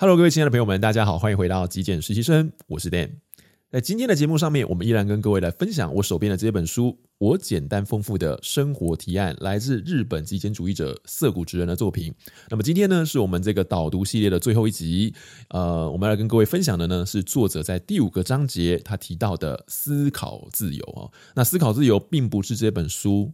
Hello， 各位亲爱的朋友们，大家好，欢迎回到极简实习生，我是 Dan。在今天的节目上面，我们依然跟各位来分享我手边的这本书《我简单丰富的生活提案》，来自日本极简主义者涩谷直人的作品。那么今天呢，是我们这个导读系列的最后一集。我们要来跟各位分享的呢，是作者在第5个章节他提到的思考自由哦。那思考自由并不是这本书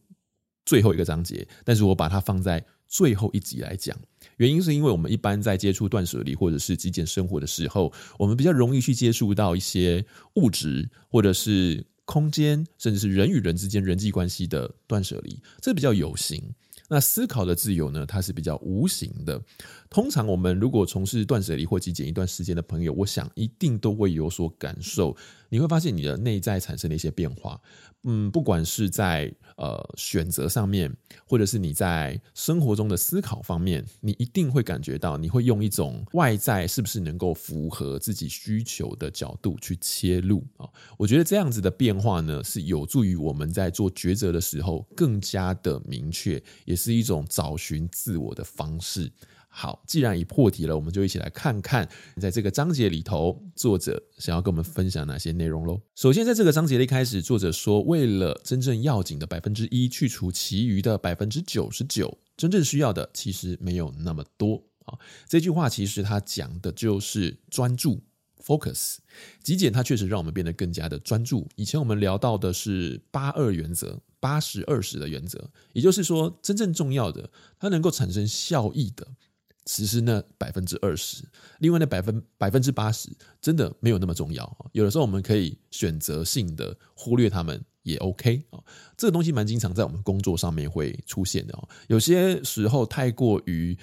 最后一个章节，但是我把它放在最后一集来讲，原因是因为我们一般在接触断舍离或者是极简生活的时候，我们比较容易去接触到一些物质或者是空间，甚至是人与人之间人际关系的断舍离，这比较有形。那思考的自由呢，它是比较无形的。通常我们如果从事断舍离或极简一段时间的朋友，我想一定都会有所感受，你会发现你的内在产生了一些变化。不管是在选择上面，或者是你在生活中的思考方面，你一定会感觉到，你会用一种外在是不是能够符合自己需求的角度去切入。我觉得这样子的变化呢，是有助于我们在做抉择的时候更加的明确，也是一种找寻自我的方式。好，既然已破题了，我们就一起来看看在这个章节里头作者想要跟我们分享哪些内容咯。首先在这个章节的一开始，作者说，为了真正要紧的 1% 去除其余的 99%， 真正需要的其实没有那么多。这句话其实它讲的就是专注 focus。 极简它确实让我们变得更加的专注。以前我们聊到的是82原则，80-20的原则，也就是说真正重要的它能够产生效益的其实呢 20%， 另外的 80% 真的没有那么重要。有的时候我们可以选择性的忽略它们也 OK。 这个东西蛮经常在我们工作上面会出现的。有些时候太过于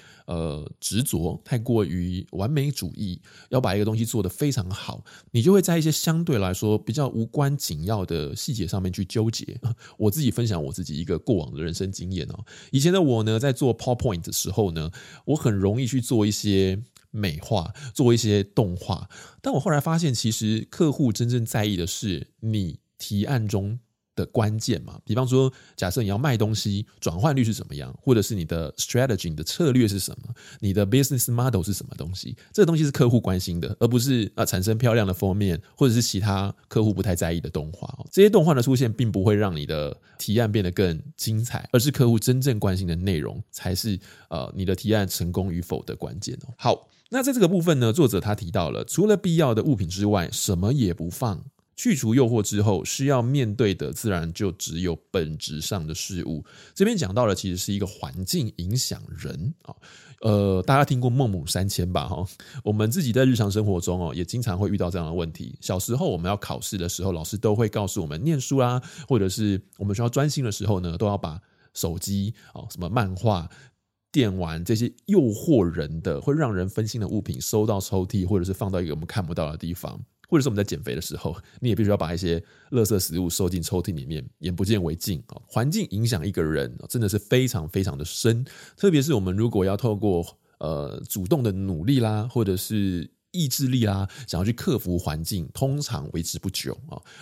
执着，太过于完美主义，要把一个东西做得非常好，你就会在一些相对来说比较无关紧要的细节上面去纠结。我自己分享我自己一个过往的人生经验。以前的我呢，在做 PowerPoint 的时候呢，我很容易去做一些美化，做一些动画，但我后来发现其实客户真正在意的是你提案中的关键嘛，比方说假设你要卖东西，转换率是怎么样，或者是你的 strategy， 你的策略是什么，你的 business model 是什么东西，这个东西是客户关心的，而不是产生漂亮的封面或者是其他客户不太在意的动画。这些动画的出现并不会让你的提案变得更精彩，而是客户真正关心的内容才是你的提案成功与否的关键。好，那在这个部分呢，作者他提到了，除了必要的物品之外什么也不放，去除诱惑之后，需要面对的自然就只有本质上的事物。这边讲到的其实是一个环境影响人。大家听过孟母三迁吧？我们自己在日常生活中也经常会遇到这样的问题。小时候我们要考试的时候，老师都会告诉我们念书啦，或者是我们需要专心的时候呢，都要把手机、什么漫画、电玩这些诱惑人的、会让人分心的物品收到抽屉，或者是放到一个我们看不到的地方。或者是我们在减肥的时候，你也必须要把一些垃圾食物收进抽屉里面，眼不见为净。环境影响一个人真的是非常非常的深，特别是我们如果要透过主动的努力啦，或者是意志力啦，想要去克服环境，通常维持不久。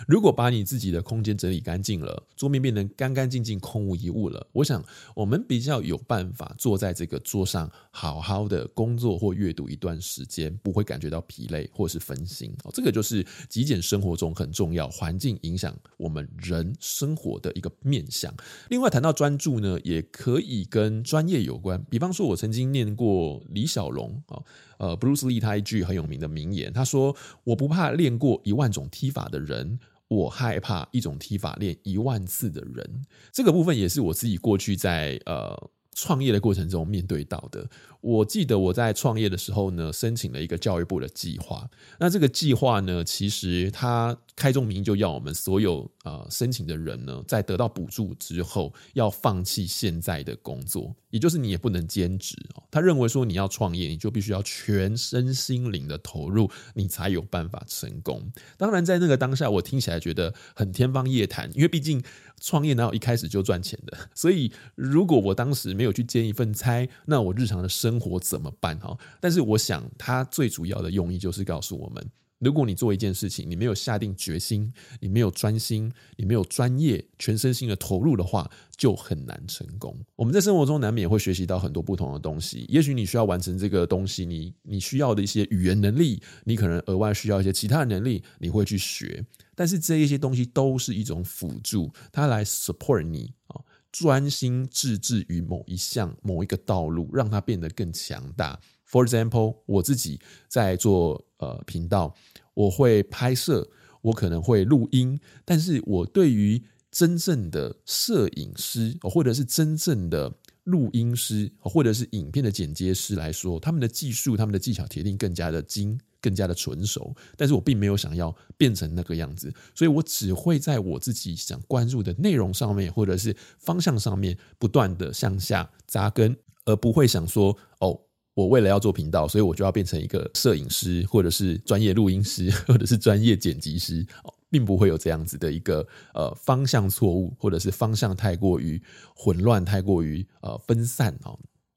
如果把你自己的空间整理干净了，桌面变得干干净净空无一物了，我想我们比较有办法坐在这个桌上好好的工作或阅读一段时间，不会感觉到疲累或是分心。这个就是极简生活中很重要，环境影响我们人生活的一个面向。另外谈到专注呢，也可以跟专业有关，比方说我曾经念过李小龙Bruce Lee 他一句很有名的名言，他说，我不怕练过10000种踢法的人，我害怕一种踢法练10000次的人。这个部分也是我自己过去在创业的过程中面对到的。我记得我在创业的时候呢，申请了一个教育部的计划。那这个计划呢，其实它开宗明义就要我们所有申请的人呢，在得到补助之后要放弃现在的工作，也就是你也不能兼职。他认为说你要创业，你就必须要全身心灵的投入，你才有办法成功。当然在那个当下我听起来觉得很天方夜谭，因为毕竟创业哪有一开始就赚钱的，所以如果我当时没有去兼一份差，那我日常的生活怎么办？但是我想他最主要的用意就是告诉我们，如果你做一件事情，你没有下定决心，你没有专心，你没有专业，全身心的投入的话，就很难成功。我们在生活中难免会学习到很多不同的东西，也许你需要完成这个东西，你需要的一些语言能力，你可能额外需要一些其他能力，你会去学，但是这一些东西都是一种辅助，它来 support 你专心致志于某一项某一个道路，让它变得更强大。For example， 我自己在做频道，我会拍摄，我可能会录音，但是我对于真正的摄影师，或者是真正的录音师，或者是影片的剪接师来说，他们的技术、他们的技巧铁定更加的精，更加的纯熟，但是我并没有想要变成那个样子，所以我只会在我自己想关注的内容上面，或者是方向上面不断的向下扎根，而不会想说我为了要做频道，所以我就要变成一个摄影师，或者是专业录音师，或者是专业剪辑师，并不会有这样子的一个方向错误，或者是方向太过于混乱，太过于分散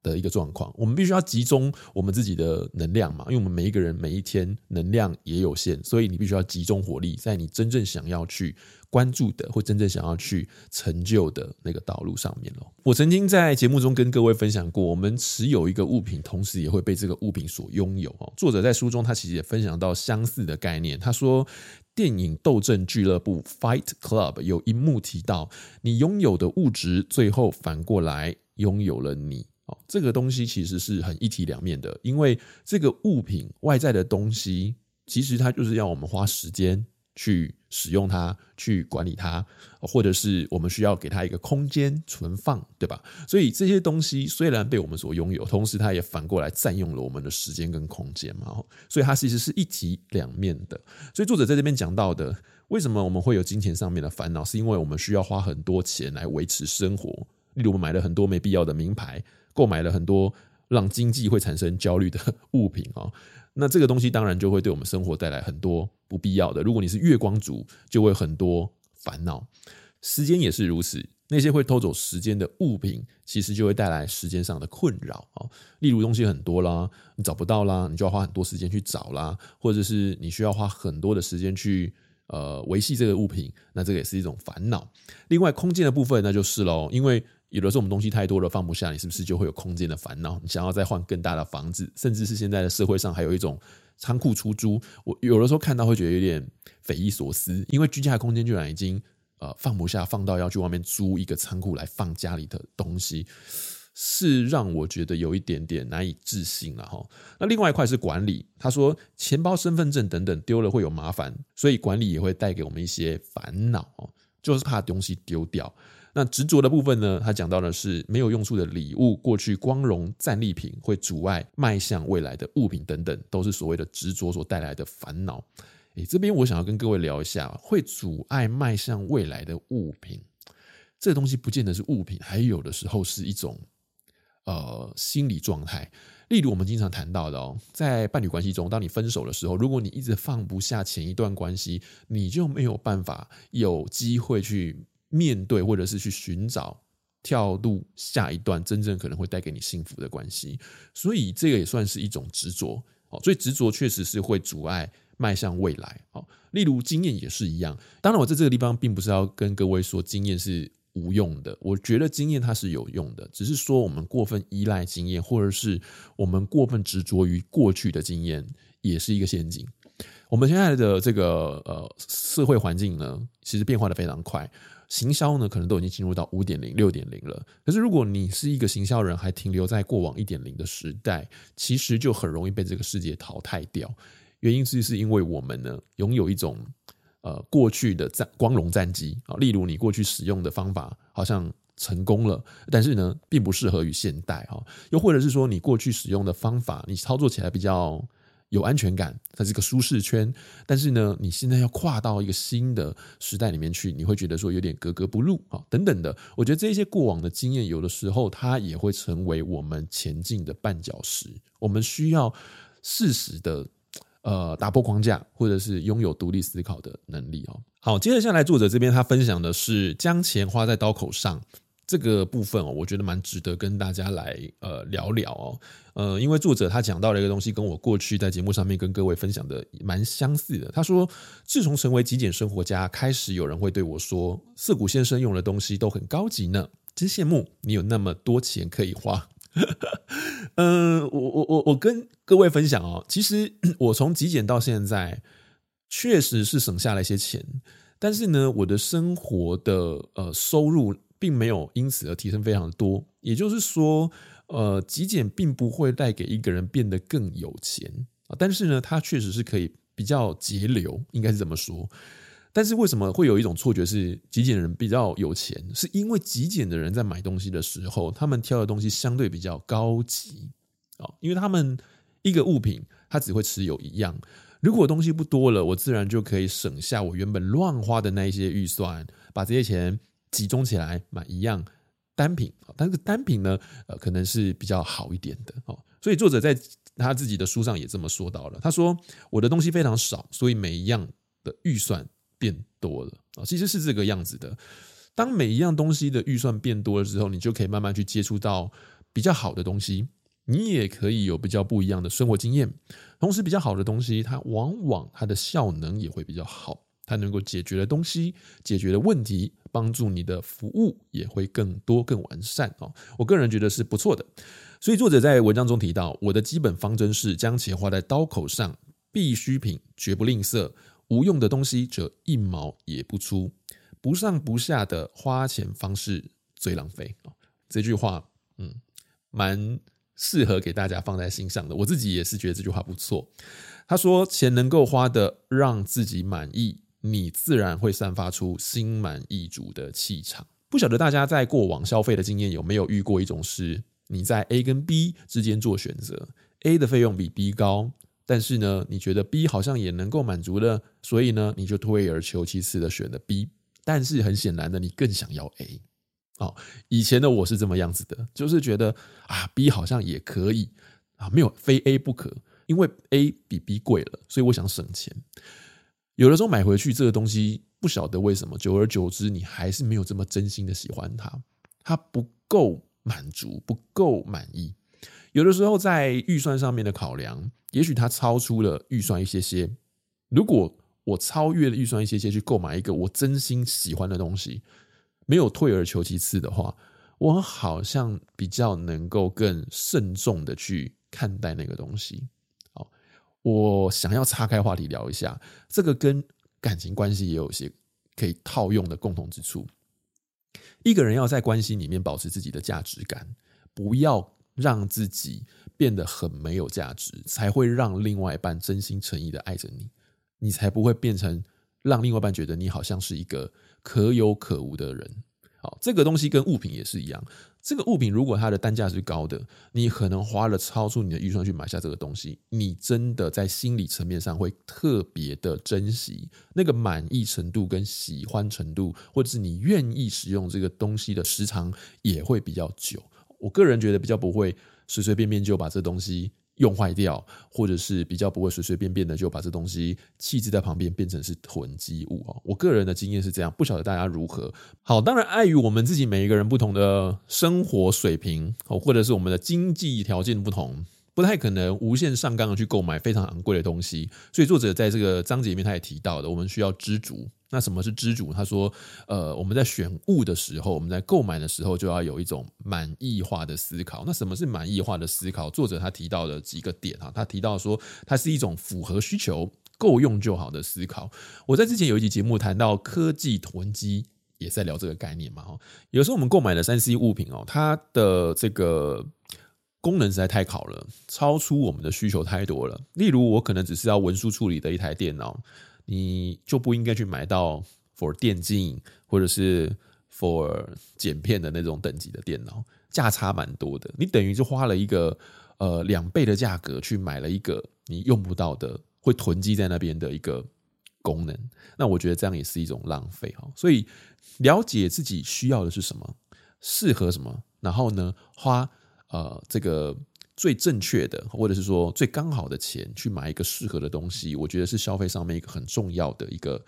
的一个状况。我们必须要集中我们自己的能量嘛，因为我们每一个人每一天能量也有限，所以你必须要集中火力在你真正想要去关注的，或真正想要去成就的那个道路上面咯。我曾经在节目中跟各位分享过，我们持有一个物品，同时也会被这个物品所拥有。作者在书中他其实也分享到相似的概念，他说电影《斗阵俱乐部》 Fight Club 有一幕提到，你拥有的物质最后反过来拥有了你。这个东西其实是很一体两面的，因为这个物品外在的东西，其实它就是要我们花时间去使用它，去管理它，或者是我们需要给它一个空间存放，对吧？所以这些东西虽然被我们所拥有，同时它也反过来占用了我们的时间跟空间嘛，所以它其实是一体两面的。所以作者在这边讲到的，为什么我们会有金钱上面的烦恼，是因为我们需要花很多钱来维持生活，例如我们买了很多没必要的名牌，购买了很多让经济会产生焦虑的物品哦，那这个东西当然就会对我们生活带来很多不必要的，如果你是月光族就会很多烦恼。时间也是如此，那些会偷走时间的物品其实就会带来时间上的困扰哦，例如东西很多啦，你找不到啦，你就要花很多时间去找啦，或者是你需要花很多的时间去维系这个物品，那这个也是一种烦恼。另外空间的部分那就是咯，因为有的时候我们东西太多了放不下，你是不是就会有空间的烦恼，你想要再换更大的房子，甚至是现在的社会上还有一种仓库出租，我有的时候看到会觉得有点匪夷所思，因为居家的空间居然已经放不下，放到要去外面租一个仓库来放家里的东西，是让我觉得有一点点难以置信啦。那另外一块是管理，他说钱包、身份证等等丢了会有麻烦，所以管理也会带给我们一些烦恼，就是怕东西丢掉。那执着的部分呢，他讲到的是没有用处的礼物、过去光荣战利品会阻碍迈向未来的物品等等，都是所谓的执着所带来的烦恼。这边我想要跟各位聊一下，会阻碍迈向未来的物品，这个东西不见得是物品，还有的时候是一种心理状态。例如我们经常谈到的在伴侣关系中，当你分手的时候，如果你一直放不下前一段关系，你就没有办法有机会去面对，或者是去寻找跳入下一段真正可能会带给你幸福的关系，所以这个也算是一种执着。所以执着确实是会阻碍迈向未来。例如经验也是一样，当然我在这个地方并不是要跟各位说经验是无用的，我觉得经验它是有用的，只是说我们过分依赖经验，或者是我们过分执着于过去的经验，也是一个陷阱。我们现在的这个社会环境呢，其实变化的非常快，行销呢可能都已经进入到 5.0 6.0 了，可是如果你是一个行销人还停留在过往 1.0 的时代，其实就很容易被这个世界淘汰掉。原因是因为我们呢拥有一种过去的光荣战绩，例如你过去使用的方法好像成功了，但是呢并不适合于现代，又或者是说你过去使用的方法你操作起来比较有安全感，它是个舒适圈，但是呢你现在要跨到一个新的时代里面去，你会觉得说有点格格不入等等的。我觉得这些过往的经验有的时候它也会成为我们前进的绊脚石，我们需要适时的打破框架，或者是拥有独立思考的能力。好，接着下来作者这边他分享的是将钱花在刀口上，这个部分哦，我觉得蛮值得跟大家来聊聊哦。因为作者他讲到了一个东西，跟我过去在节目上面跟各位分享的蛮相似的。他说，自从成为极简生活家开始，有人会对我说，涩谷先生用的东西都很高级呢，真羡慕你有那么多钱可以花。我跟各位分享哦，其实我从极简到现在，确实是省下了一些钱，但是呢，我的生活的收入并没有因此而提升非常多，也就是说，极简并不会带给一个人变得更有钱啊，但是呢，它确实是可以比较节流，应该是这么说。但是为什么会有一种错觉是极简的人比较有钱？是因为极简的人在买东西的时候，他们挑的东西相对比较高级啊，因为他们一个物品他只会持有一样。如果东西不多了，我自然就可以省下我原本乱花的那一些预算，把这些钱集中起来买一样单品，但是单品呢，可能是比较好一点的。所以作者在他自己的书上也这么说到了，他说我的东西非常少，所以每一样的预算变多了。其实是这个样子的，当每一样东西的预算变多了之后，你就可以慢慢去接触到比较好的东西，你也可以有比较不一样的生活经验，同时比较好的东西它往往它的效能也会比较好，它能够解决的东西，解决的问题，帮助你的服务也会更多更完善。我个人觉得是不错的。所以作者在文章中提到，我的基本方针是将钱花在刀口上，必需品绝不吝啬，无用的东西则一毛也不出，不上不下的花钱方式最浪费。这句话蛮适合给大家放在心上的，我自己也是觉得这句话不错。他说，钱能够花的让自己满意，你自然会散发出心满意足的气场。不晓得大家在过往消费的经验有没有遇过一种是，你在 A 跟 B 之间做选择， A 的费用比 B 高，但是呢，你觉得 B 好像也能够满足了，所以呢，你就退而求其次的选了 B， 但是很显然的，你更想要 A。以前的我是这么样子的，就是觉得啊 B 好像也可以啊，没有非 A 不可，因为 A 比 B 贵了，所以我想省钱。有的时候买回去这个东西，不晓得为什么，久而久之你还是没有这么真心的喜欢它，它不够满足，不够满意。有的时候在预算上面的考量，也许它超出了预算一些些。如果我超越了预算一些些去购买一个我真心喜欢的东西，没有退而求其次的话，我好像比较能够更慎重的去看待那个东西。好，我想要岔开话题聊一下，这个跟感情关系也有些可以套用的共同之处。一个人要在关系里面保持自己的价值感，不要让自己变得很没有价值，才会让另外一半真心诚意的爱着你，你才不会变成让另外一半觉得你好像是一个可有可无的人。好，这个东西跟物品也是一样，这个物品如果它的单价是高的，你可能花了超出你的预算去买下这个东西，你真的在心理层面上会特别的珍惜，那个满意程度跟喜欢程度，或者是你愿意使用这个东西的时长也会比较久。我个人觉得比较不会随随便便就把这东西用坏掉，或者是比较不会随随便便的就把这东西弃置在旁边变成是囤积物。我个人的经验是这样，不晓得大家如何。好，当然碍于我们自己每一个人不同的生活水平，或者是我们的经济条件不同，不太可能无限上纲的去购买非常昂贵的东西。所以作者在这个章节里面他也提到的，我们需要知足。那什么是知足？他说我们在选物的时候，我们在购买的时候，就要有一种满意化的思考。那什么是满意化的思考？作者他提到的几个点，他提到说它是一种符合需求够用就好的思考。我在之前有一集节目谈到科技囤积，也在聊这个概念嘛。有时候我们购买的 3C 物品，它的这个功能实在太好了，超出我们的需求太多了。例如我可能只是要文书处理的一台电脑，你就不应该去买到 for 电竞或者是 for 剪片的那种等级的电脑，价差蛮多的。你等于就花了一个2倍的价格去买了一个你用不到的，会囤积在那边的一个功能。那我觉得这样也是一种浪费。所以了解自己需要的是什么，适合什么，然后呢花这个最正确的或者是说最刚好的钱去买一个适合的东西，我觉得是消费上面一个很重要的一个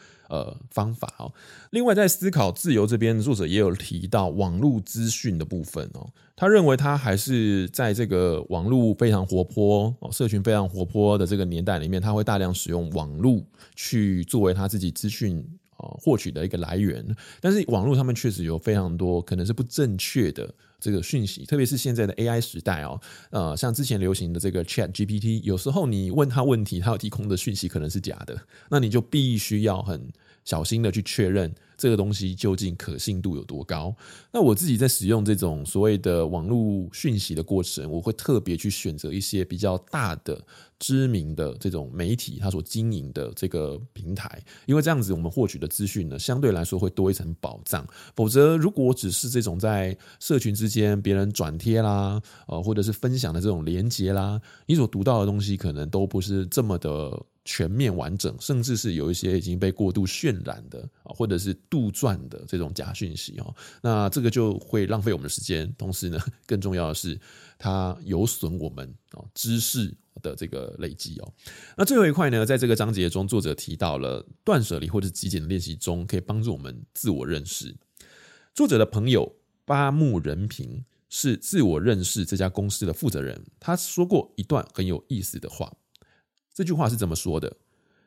方法哦。另外在思考自由这边，作者也有提到网络资讯的部分哦。他认为他还是在这个网络非常活泼、社群非常活泼的这个年代里面，他会大量使用网络去作为他自己资讯获取的一个来源。但是网络上面确实有非常多可能是不正确的这个讯息，特别是现在的 AI 时代哦，像之前流行的这个 ChatGPT， 有时候你问他问题，他有提供的讯息可能是假的，那你就必须要很小心的去确认这个东西究竟可信度有多高。那我自己在使用这种所谓的网络讯息的过程，我会特别去选择一些比较大的知名的这种媒体它所经营的这个平台，因为这样子我们获取的资讯呢，相对来说会多一层保障。否则如果只是这种在社群之间别人转贴啦，或者是分享的这种连结啦，你所读到的东西可能都不是这么的全面完整，甚至是有一些已经被过度渲染的或者是杜撰的这种假讯息哦。那这个就会浪费我们的时间，同时呢，更重要的是它有损我们知识的这个累积哦。那最后一块呢，在这个章节中，作者提到了断舍离或者极简的练习中，可以帮助我们自我认识。作者的朋友八木仁平是自我认识这家公司的负责人，他说过一段很有意思的话。这句话是怎么说的？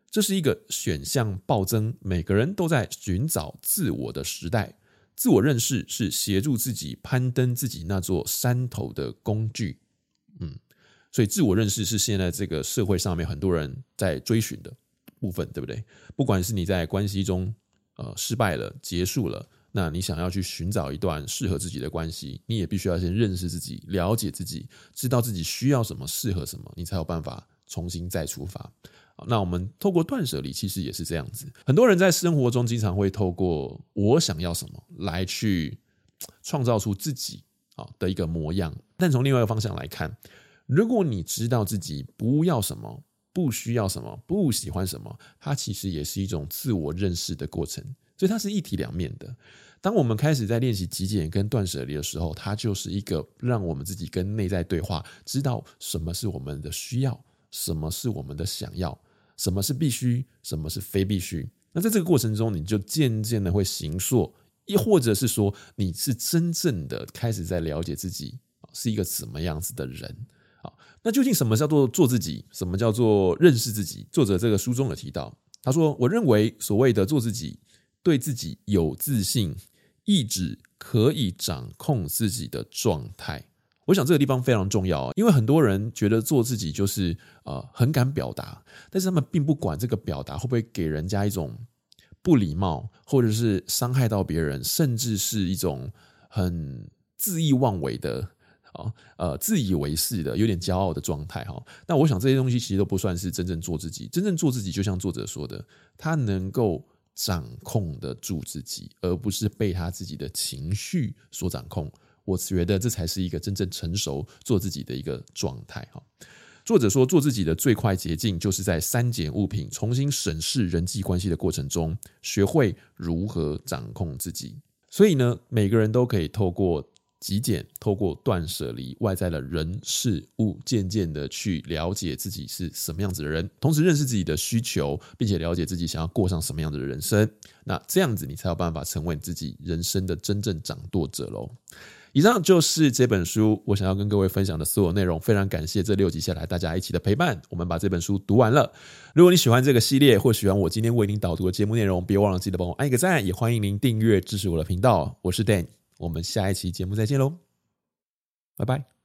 这是一个选项暴增，每个人都在寻找自我的时代。自我认识是协助自己攀登自己那座山头的工具。所以自我认识是现在这个社会上面很多人在追寻的部分，对不对？不管是你在关系中失败了、结束了，那你想要去寻找一段适合自己的关系，你也必须要先认识自己、了解自己，知道自己需要什么、适合什么，你才有办法重新再出发。那我们透过断舍离其实也是这样子，很多人在生活中经常会透过我想要什么来去创造出自己的一个模样。但从另外一个方向来看，如果你知道自己不要什么、不需要什么、不喜欢什么，它其实也是一种自我认识的过程，所以它是一体两面的。当我们开始在练习极简跟断舍离的时候，它就是一个让我们自己跟内在对话，知道什么是我们的需要，什么是我们的想要，什么是必须，什么是非必须。那在这个过程中，你就渐渐的会形塑，或者是说你是真正的开始在了解自己是一个什么样子的人。那究竟什么叫做做自己，什么叫做认识自己？作者这个书中有提到，他说我认为所谓的做自己，对自己有自信，意指可以掌控自己的状态。我想这个地方非常重要，因为很多人觉得做自己就是很敢表达，但是他们并不管这个表达会不会给人家一种不礼貌，或者是伤害到别人，甚至是一种很恣意妄为的自以为是的有点骄傲的状态。那我想这些东西其实都不算是真正做自己。真正做自己就像作者说的，他能够掌控得住自己，而不是被他自己的情绪所掌控。我觉得这才是一个真正成熟做自己的一个状态。作者说，做自己的最快捷径就是在删减物品、重新审视人际关系的过程中，学会如何掌控自己。所以呢，每个人都可以透过极简，透过断舍离外在的人事物，渐渐的去了解自己是什么样子的人，同时认识自己的需求，并且了解自己想要过上什么样的人生。那这样子你才有办法成为自己人生的真正掌舵者咯。以上就是这本书我想要跟各位分享的所有内容，非常感谢这6集下来大家一起的陪伴，我们把这本书读完了。如果你喜欢这个系列，或喜欢我今天为您导读的节目内容，别忘了记得帮我按个赞，也欢迎您订阅支持我的频道。我是 Dan， 我们下一期节目再见咯，拜拜。